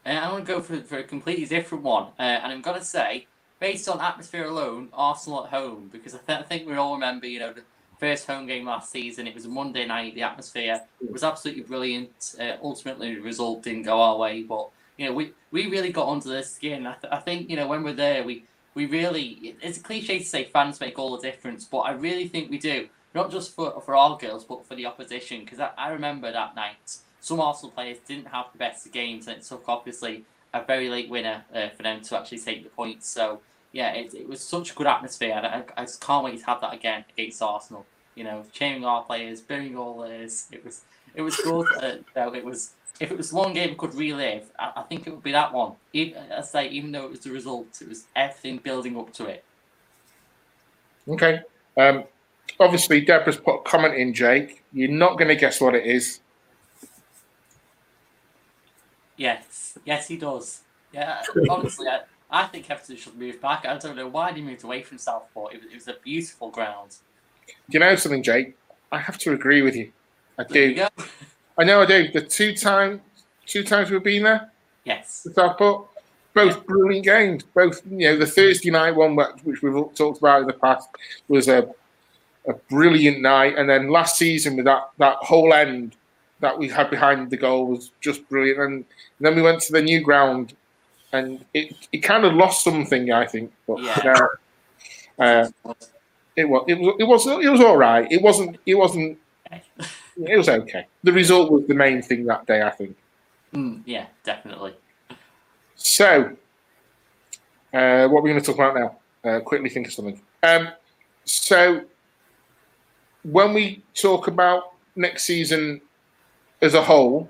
I'm going to go for a completely different one. And I'm going to say, based on atmosphere alone, Arsenal at home, because I think we all remember, you know, the first home game last season. It was a Monday night. The atmosphere was absolutely brilliant. Ultimately, the result didn't go our way, but... You know, we really got under their skin. I think, you know, when we're there, we really... It's a cliche to say fans make all the difference, but I really think we do. Not just for our girls, but for the opposition. Because I remember that night, some Arsenal players didn't have the best of games, and it took, obviously, a very late winner for them to actually take the points. So, yeah, it was such a good atmosphere, and I just can't wait to have that again against Arsenal. You know, cheering our players, booing all theirs. It was good. It was... If it was one game we could relive, I think it would be that one. Even though it was the result, it was everything building up to it. Okay. Obviously, Deborah's put a comment in, Jake. You're not going to guess what it is. Yes. Yes, he does. Yeah, honestly, I think Everton should move back. I don't know why they moved away from Southport. It was a beautiful ground. Do you know something, Jake? I have to agree with you. I do. There you go. I know I do. The two times we've been there. Yes. Southport, both brilliant games. Both, you know, the Thursday night one, which we've talked about in the past, was a brilliant night. And then last season with that whole end that we had behind the goal was just brilliant. And then we went to the new ground and it kind of lost something, I think. But yeah. It was all right. It wasn't. It was okay. The result was the main thing that day, I think. Yeah, definitely. So, what are we going to talk about now? Quickly think of something. So, when we talk about next season as a whole,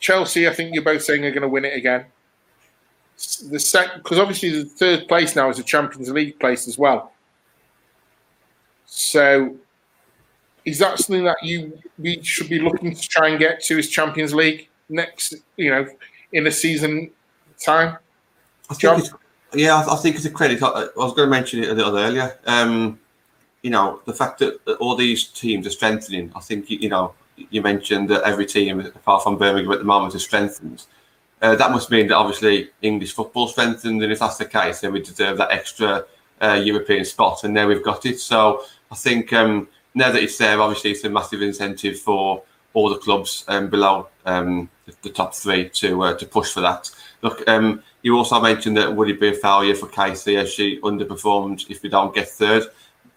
Chelsea, I think you're both saying are going to win it again. Because obviously the third place now is a Champions League place as well. So, is that something that we should be looking to try and get to, is Champions League next? You know, in a season time. I think it's a credit. I was going to mention it a little earlier. You know, the fact that all these teams are strengthening. I think you mentioned that every team, apart from Birmingham at the moment, is strengthened. That must mean that obviously English football strengthened, and if that's the case, then we deserve that extra European spot, and now we've got it. So I think. Now that it's there, obviously it's a massive incentive for all the clubs below the top three to push for that. Look, you also mentioned that would it be a failure for Casey as she underperformed if we don't get third?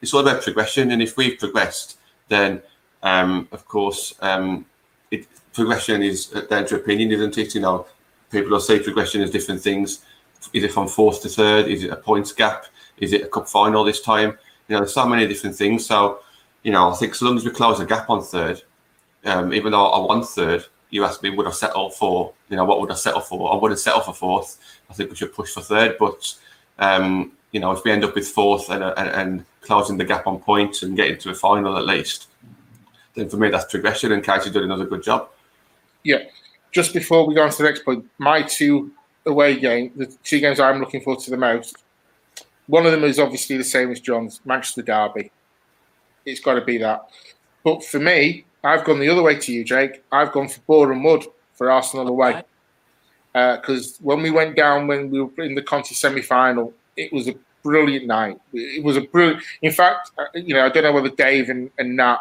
It's all about progression, and if we've progressed, then of course progression is down to opinion, isn't it? You know, people will say progression is different things. Is it from fourth to third? Is it a points gap? Is it a cup final this time? You know, there's so many different things. So. You know, I think so long as we close the gap on third, even though I want third, you asked me, would I settle for, what would I settle for? I wouldn't settle for fourth. I think we should push for third. But, if we end up with fourth and closing the gap on points and getting to a final at least, then for me, that's progression, and Katie did another good job. Yeah. Just before we go on to the next point, my two away games, the two games I'm looking forward to the most, one of them is obviously the same as John's, Manchester Derby. It's got to be that. But for me, I've gone the other way to you, Jake. I've gone for Boreham Wood for Arsenal away. Because when we went down, when we were in the Conti semi-final, it was a brilliant night. It was a brilliant... In fact, I don't know whether Dave and Nat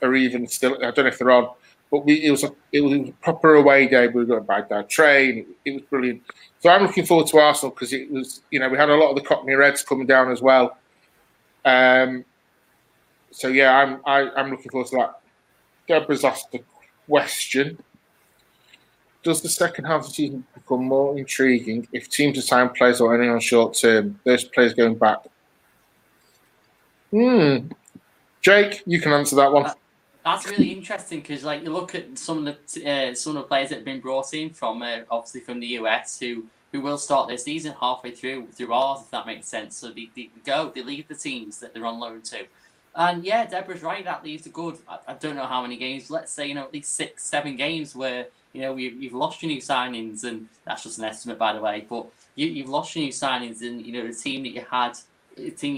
are even still... I don't know if they're on. But it was a proper away day. We were going by that train. It was brilliant. So I'm looking forward to Arsenal because it was... we had a lot of the Cockney Reds coming down as well. So, yeah, I'm looking forward to that. Deborah's asked the question. Does the second half of the season become more intriguing if teams assign players or anything on short term? Those players going back. Jake, you can answer that one. That's really interesting because, you look at some of the players that have been brought in from, obviously, from the US who will start their season halfway through ours, if that makes sense. So they leave the teams that they're on loan to. And yeah, Deborah's right, that leaves a good, I don't know how many games, let's say, at least 6-7 games where, you've lost your new signings, and that's just an estimate, by the way, but you've lost your new signings, and, the team that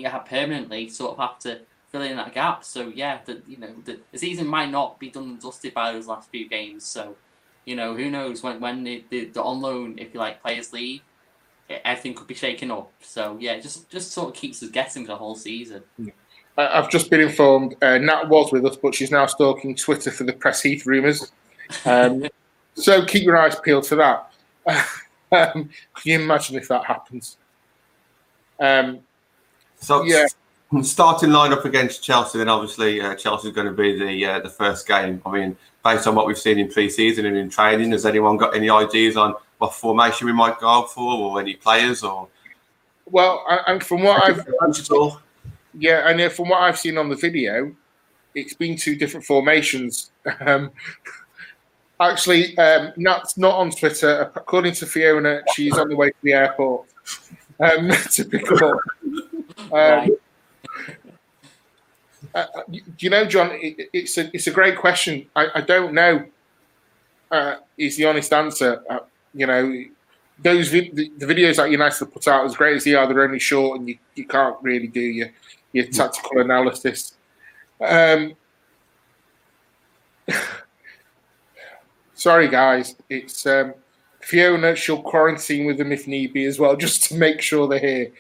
you had permanently sort of have to fill in that gap. So yeah, the season might not be done and dusted by those last few games. So, who knows when the on loan, if you like, players leave, everything could be shaken up. So yeah, just sort of keeps us guessing for the whole season. Yeah. I've just been informed Nat was with us, but she's now stalking Twitter for the Press Heath rumours. So keep your eyes peeled for that. Can you imagine if that happens? Starting lineup against Chelsea, then obviously Chelsea's going to be the first game. I mean, based on what we've seen in pre-season and in training, has anyone got any ideas on what formation we might go for, or any players? Or well, and from what I've... Yeah, and from what I've seen on the video, it's been two different formations. Nat's not on Twitter. According to Fiona, she's on the way to the airport to pick up. John, it's a great question. I don't know is the honest answer. Those the videos that United have put out, as great as they are, they're only short, and you can't really do your tactical analysis. Sorry, guys. It's Fiona. She'll quarantine with them if need be as well, just to make sure they're here.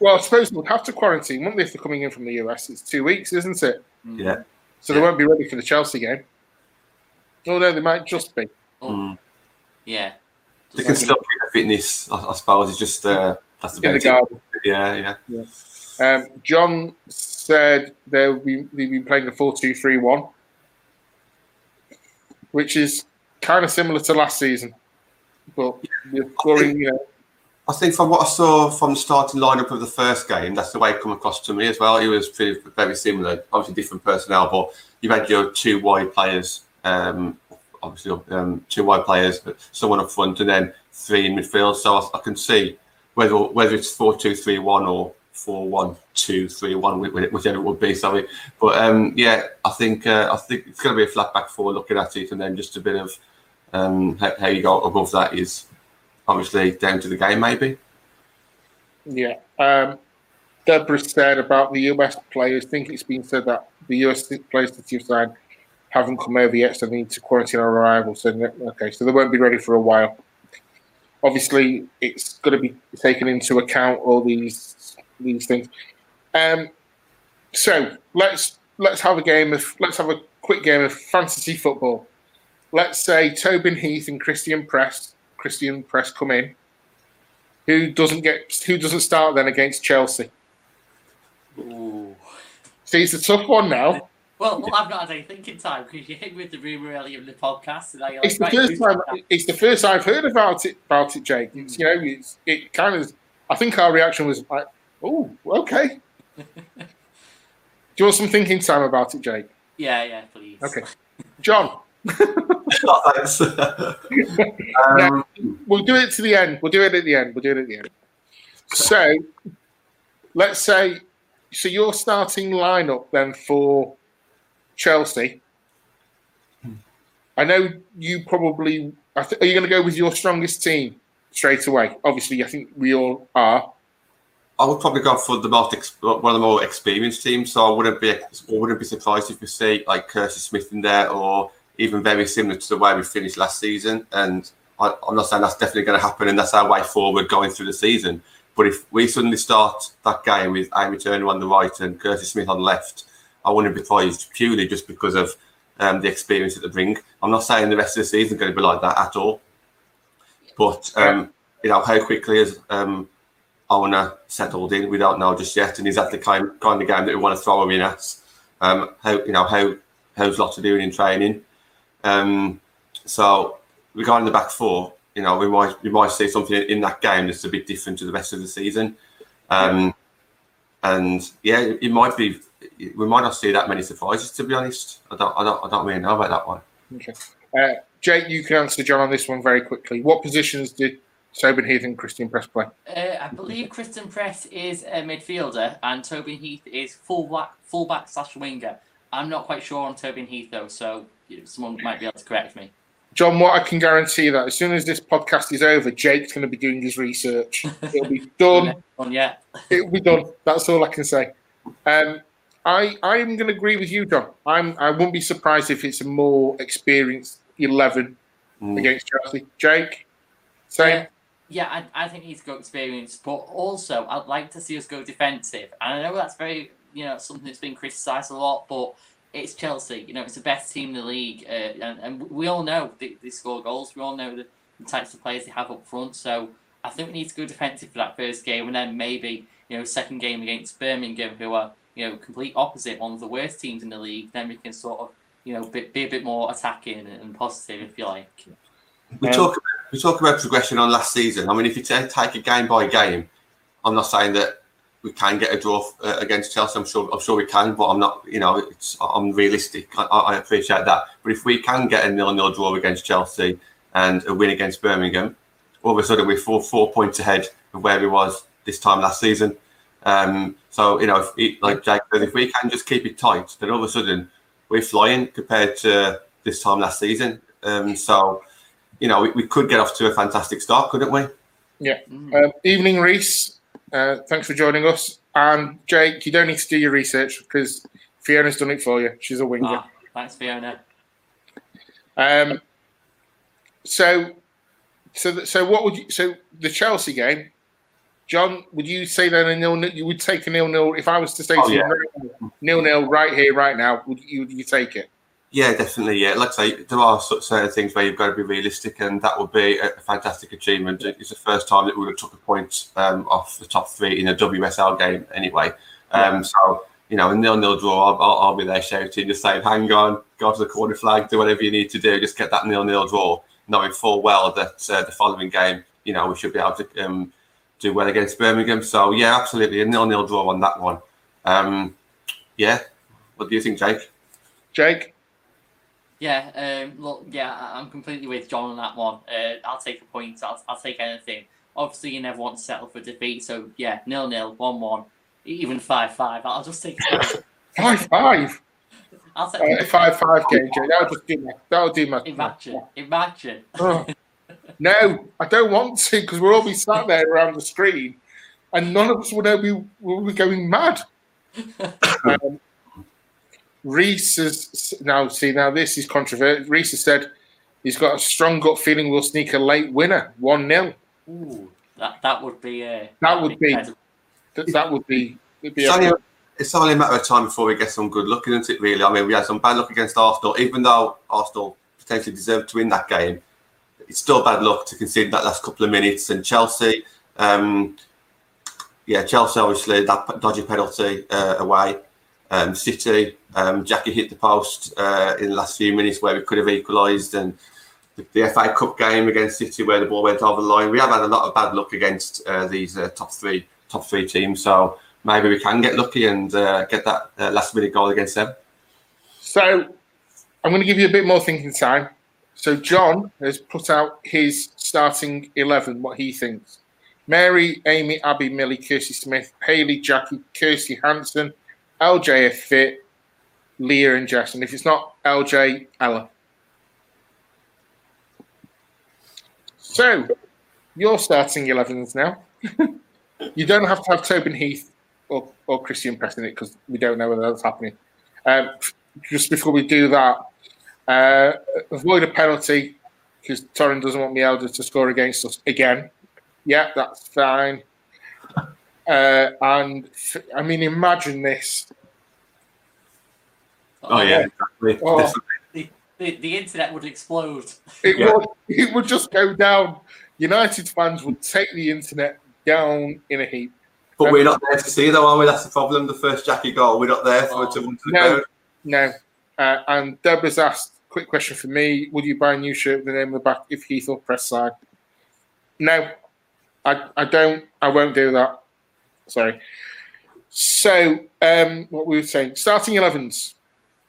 Well, I suppose we'll have to quarantine, won't they, if they're coming in from the US? It's 2 weeks, isn't it? Yeah. So they won't be ready for the Chelsea game. Oh, no, they might just be. Yeah. You can still keep the fitness, I suppose. It's just that's the best. Yeah. Jon said they've been playing a 4-2-3-1, which is kind of similar to last season. But I think from what I saw from the starting lineup of the first game, that's the way it came across to me as well. It was pretty, very similar, obviously different personnel, but you had your two wide players. Two wide players, but someone up front, and then three in midfield. So I can see whether it's 4-2-3-1 or 4-1-2-3-1, whichever it would be. Sorry, but I think it's going to be a flat back four looking at it, and then just a bit of how you go above that is obviously down to the game, maybe. Yeah, Deborah said about the US players. I think it's been said that the US players that you've signed haven't come over yet, so they need to quarantine on arrival. So they won't be ready for a while. Obviously, it's got to be taken into account, all these things. So let's have a quick game of fantasy football. Let's say Tobin Heath and Christen Press come in. Who doesn't start then against Chelsea? Ooh. See, it's a tough one now. Well, I've not had any thinking time because you hit me with the rumour earlier in the podcast. And it's the first I've heard about it, Jake. It's, it kind of. I think our reaction was like, "Oh, okay." Do you want some thinking time about it, Jake? Yeah, please. Okay, Jon. Oh, thanks. No, we'll do it to the end. So, let's say. So your starting lineup then for Chelsea. I know you probably... are you going to go with your strongest team straight away? Obviously, I think we all are. I would probably go for one of the more experienced teams, so I wouldn't be surprised if we see like Kirsty Smith in there, or even very similar to the way we finished last season. And I'm not saying that's definitely going to happen and that's our way forward going through the season. But if we suddenly start that game with Amy Turner on the right and Kirsty Smith on the left, I wouldn't be surprised purely just because of the experience that they bring. I'm not saying the rest of the season is going to be like that at all. But, how quickly has Ivana settled in, we don't know just yet. And is that the kind of game that we want to throw him in at? How's Lotta doing in training? So regarding the back four, we might see something in that game that's a bit different to the rest of the season. It might be... We might not see that many surprises, to be honest. I don't really know about that one. Okay, Jake, you can answer Jon on this one very quickly. What positions did Tobin Heath and Christen Press play? I believe Christen Press is a midfielder and Tobin Heath is fullback / winger. I'm not quite sure on Tobin Heath though, so someone might be able to correct me. Jon, what I can guarantee that as soon as this podcast is over, Jake's going to be doing his research. It'll be done. It'll be done. That's all I can say. I am going to agree with you, Jon. I wouldn't be surprised if it's a more experienced 11 against Chelsea. Jake, same? I think he's got experience, but also I'd like to see us go defensive. And I know that's very, something that's been criticised a lot, but it's Chelsea. It's the best team in the league. And we all know they score goals. We all know the types of players they have up front. So I think we need to go defensive for that first game, and then maybe, second game against Birmingham, who are... complete opposite, one of the worst teams in the league, then we can sort of, be a bit more attacking and positive, if you like. We talk about progression on last season. I mean, if you take it game by game, I'm not saying that we can get a draw against Chelsea. I'm sure we can, but I'm not, I'm realistic. I appreciate that. But if we can get a 0-0 draw against Chelsea and a win against Birmingham, all of a sudden we're four points ahead of where we was this time last season. If Jake said, if we can just keep it tight, then all of a sudden we're flying compared to this time last season. We could get off to a fantastic start, couldn't we? Yeah. Evening, Reese. Thanks for joining us. And Jake, you don't need to do your research because Fiona's done it for you. She's a winger. Oh, thanks, Fiona. So the Chelsea game. Jon, would you say then a 0-0? You would take a 0-0 if I was to say 0-0 right here, right now. Would you take it? Yeah, definitely. Yeah, like I say, there are certain things where you've got to be realistic, and that would be a fantastic achievement. It's the first time that we would have took a point off the top three in a WSL game, anyway. So you know, a 0-0 draw, I'll be there shouting, just saying, "Hang on, go to the corner flag, do whatever you need to do, just get that 0-0 draw," knowing full well that the following game, you know, we should be able to do well against Birmingham. So yeah, absolutely, a 0-0 draw on that one. Yeah, what do you think, Jake? Yeah, look, yeah, I'm completely with Jon on that one. I'll take a point. I'll take anything. Obviously, you never want to settle for defeat. So, yeah, 0-0, 1-1, even 5-5. I'll just take it. 5-5? I'll take 5-5 game, Jake. That'll do my... Imagine. Oh. No, I don't want to, because we'll all be sat there around the screen and none of us will be going mad. Reese has this is controversial. Reese has said he's got a strong gut feeling we'll sneak a late winner, 1-0. Ooh, that would be It's only a matter of time before we get some good luck, isn't it? Really, I mean, we had some bad luck against Arsenal, even though Arsenal potentially deserved to win that game. It's still bad luck to concede that last couple of minutes. And Chelsea, Chelsea obviously that dodgy penalty away. City, Jackie hit the post in the last few minutes where we could have equalised, and the FA Cup game against City where the ball went over the line. We have had a lot of bad luck against these top three teams, so maybe we can get lucky and get that last minute goal against them. So I'm going to give you a bit more thinking time. So Jon has put out his starting 11, what he thinks: Mary, Amy, Abby, Millie, Kirsty Smith, Hayley, Jackie, Kirsty Hanson, LJ if fit, Leah and Jess. And if it's not LJ, Ella. So, you're starting 11s now. You don't have to have Tobin Heath or Christian Press in it, because we don't know whether that's happening. Just before we do that, avoid a penalty, because Torrin doesn't want me elder to score against us again. Yeah, that's fine. Imagine this. Oh yeah, exactly. Oh. The internet would explode. It would just go down. United fans would take the internet down in a heap. But we're not there to see, though, are we? That's the problem. The first Jackie goal, we're not there for it to win. No. And Deborah's asked, quick question for me: would you buy a new shirt with the name on the back if Heath or Press side? No, I don't. I won't do that. Sorry. So, what we were saying, starting 11s.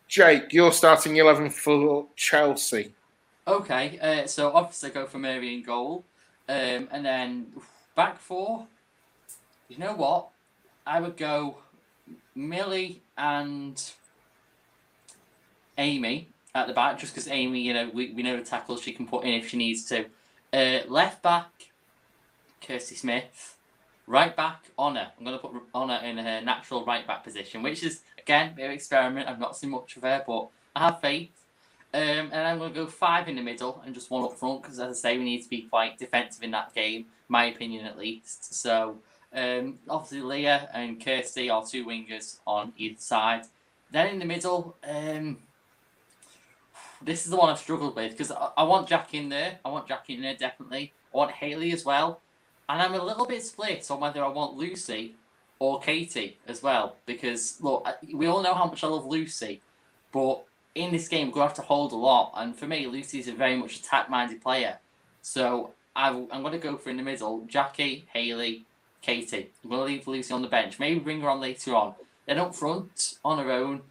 Jake, you're starting 11 for Chelsea. Okay, so obviously I go for Mary in goal. And then back four, you know what? I would go Millie and Amy at the back, just because Amy, we know the tackles she can put in if she needs to. Left back, Kirsty Smith. Right back, Honor. I'm going to put Honor in her natural right back position, which is, again, a bit of an experiment. I've not seen much of her, but I have faith. And I'm going to go 5 in the middle and just 1 up front, because, as I say, we need to be quite defensive in that game, my opinion at least. So, obviously, Leah and Kirsty are 2 wingers on either side. Then in the middle, this is the one I've struggled with, because I want Jack in there. I want Jack in there, definitely. I want Hayley as well. And I'm a little bit split on whether I want Lucy or Katie as well. Because, look, we all know how much I love Lucy. But in this game, we're going to have to hold a lot. And for me, Lucy's a very much attack-minded player. So I'm going to go for in the middle, Jackie, Hayley, Katie. I'm going to leave Lucy on the bench. Maybe bring her on later on. Then up front, on her own,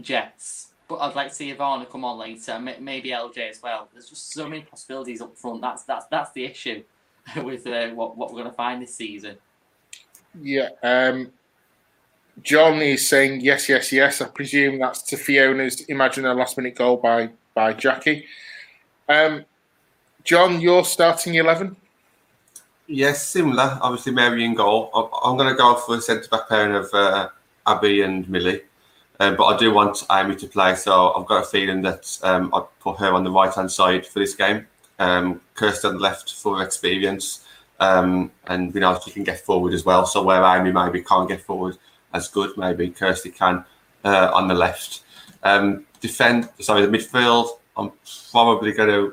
Jess. But I'd like to see Ivana come on later. Maybe LJ as well. There's just so many possibilities up front. That's the issue with what we're going to find this season. Yeah. Jon is saying yes. I presume that's to Fiona's imagine a last-minute goal by Jackie. Jon, you're starting 11? Yes, similar. Obviously, Mary in goal. I'm going to go for a centre-back pairing of Abby and Millie. But I do want Amy to play, so I've got a feeling that I'll put her on the right-hand side for this game. Kirsten on the left for experience, and we know she can get forward as well. So where Amy maybe can't get forward as good, maybe Kirsty can on the left. The midfield. I'm probably going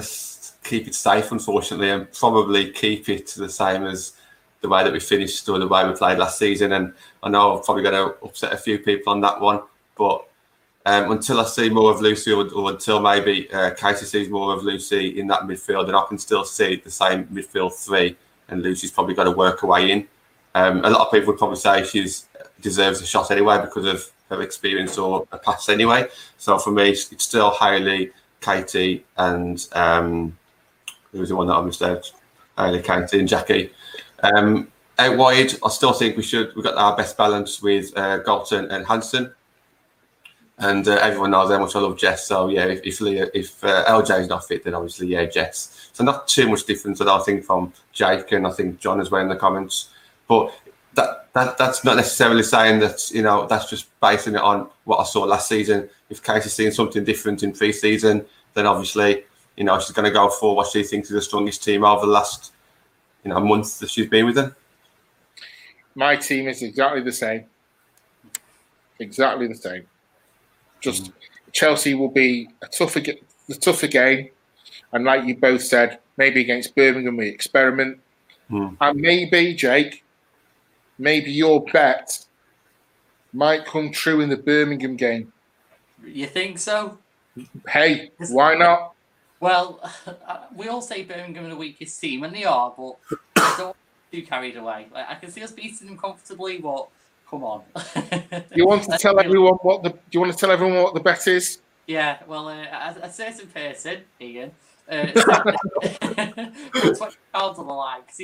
to keep it safe, unfortunately, and probably keep it the same as the way that we finished or the way we played last season. And I know I'm probably going to upset a few people on that one, but until I see more of Lucy, or until maybe Casey sees more of Lucy in that midfield, and I can still see the same midfield three, and Lucy's probably got to work her way in. A lot of people would probably say she deserves a shot anyway because of her experience or a pass anyway. So for me, it's still Hayley, Katie, and who was the one that I missed out? Hayley, Katie, and Jackie. Out wide, I still think we've got our best balance with Galton and Hanson. And everyone knows how much I love Jess. So yeah, if LJ's not fit, then obviously yeah, Jess. So not too much difference, I don't think, from Jake, and I think Jon as well in the comments. But that's not necessarily saying that, you know, that's just basing it on what I saw last season. If Casey's seeing something different in pre-season, then obviously, you know, she's going to go for what she thinks is the strongest team over the last, you know, month that she's been with them. My team is exactly the same. Exactly the same. Just Chelsea will be a tougher game, and like you both said, maybe against Birmingham we experiment, and maybe Jake, maybe your bet might come true in the Birmingham game. You think so? Hey, why not? Well, we all say Birmingham are the weakest team, and they are, but I don't want to be too carried away. Like, I can see us beating them comfortably, but. Come on! You want to tell everyone what the bet is? Yeah, well, a certain person, Ian, put £20 on the line because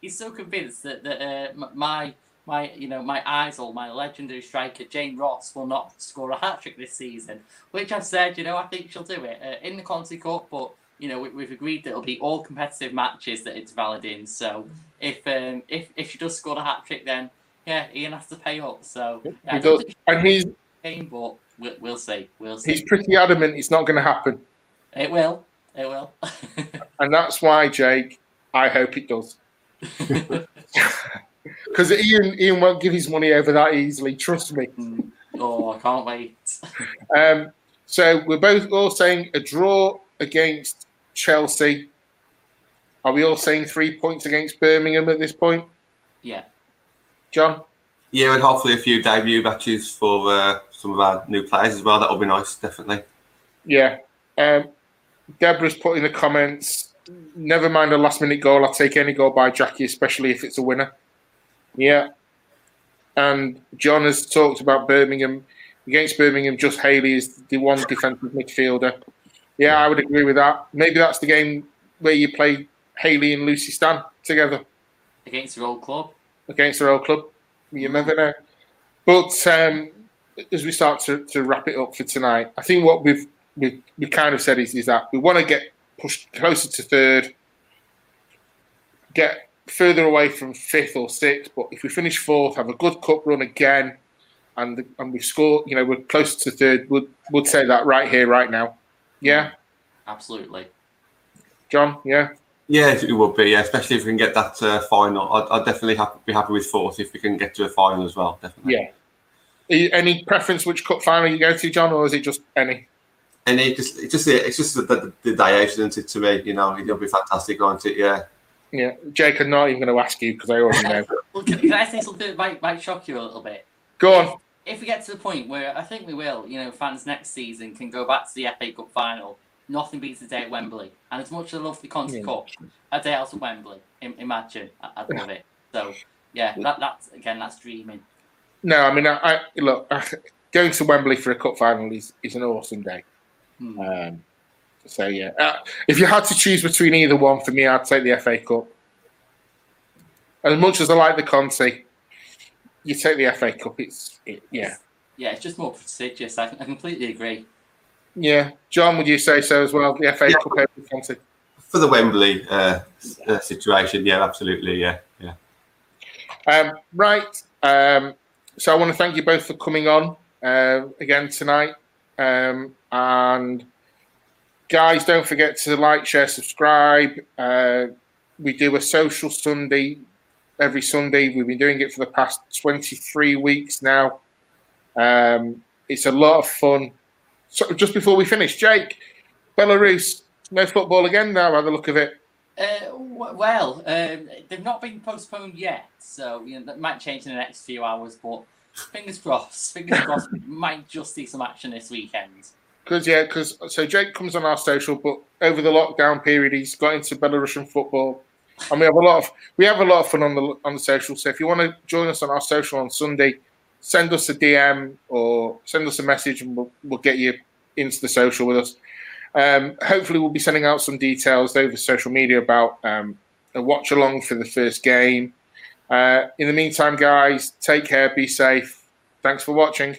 he's so convinced that my idol, my legendary striker Jane Ross, will not score a hat trick this season. Which I've said, you know, I think she'll do it in the Conti Cup, but. You know, we've agreed that it'll be all competitive matches that it's valid in. So if she does score a hat trick, then. Yeah, Ian has to pay up, so... Yeah, we'll see. We'll see. He's pretty adamant it's not going to happen. It will. And that's why, Jake, I hope it does. Because Ian won't give his money over that easily, trust me. Oh, I can't wait. So we're both all saying a draw against Chelsea. Are we all saying 3 points against Birmingham at this point? Yeah. Jon? Yeah, and hopefully a few debut matches for some of our new players as well. That'll be nice, definitely. Yeah. Deborah's put in the comments, never mind a last-minute goal. I'll take any goal by Jackie, especially if it's a winner. Yeah. And Jon has talked about Birmingham. Against Birmingham, just Hayley is the one defensive midfielder. Yeah, I would agree with that. Maybe that's the game where you play Hayley and Lucy Stan together. Against their old club, you never know. But as we start to wrap it up for tonight, I think what we kind of said is that we want to get pushed closer to third, get further away from fifth or sixth. But if we finish fourth, have a good cup run again, and we score, you know, we're closer to third. We'll say that right here, right now. Yeah, absolutely, Jon. Yeah. Yeah, it would be, yeah, especially if we can get that final. I'd definitely be happy with fourth if we can get to a final as well, definitely. Yeah. Any preference which cup final you go to, Jon, or is it just any? Any, it's just the day, isn't it, to me? You know, it'll be fantastic, won't it? Yeah. Yeah, Jake, I'm not even going to ask you because I already know. Well, can I say something that might shock you a little bit? Go on. If we get to the point where I think we will, you know, fans next season can go back to the FA Cup final. Nothing beats a day at Wembley. And as much as I love the Conti Cup, a day out at Wembley, imagine, I'd love it. So, yeah, that's dreaming. No, I mean, I going to Wembley for a cup final is an awesome day. So, yeah. If you had to choose between either one, for me, I'd take the FA Cup. As much as I like the Conti, you take the FA Cup. Yeah, it's just more prestigious. I completely agree. Yeah, Jon, would you say so as well? The FA Cup over the Conti for the Wembley situation. Yeah, absolutely. Yeah. Right. So I want to thank you both for coming on again tonight. And guys, don't forget to like, share, subscribe. We do a Social Sunday every Sunday. We've been doing it for the past 23 weeks now. It's a lot of fun. So just before we finish, Jake, Belarus, no football again now, by the look of it. Well, they've not been postponed yet, so you know that might change in the next few hours, but fingers crossed. Fingers crossed we might just see some action this weekend. Because Jake comes on our social, but over the lockdown period, he's got into Belarusian football, and we have a lot of fun on the social. So if you want to join us on our social on Sunday, send us a DM or send us a message, and we'll get you into the social with us. Hopefully, we'll be sending out some details over social media about a watch along for the first game. In the meantime, guys, take care, be safe. Thanks for watching.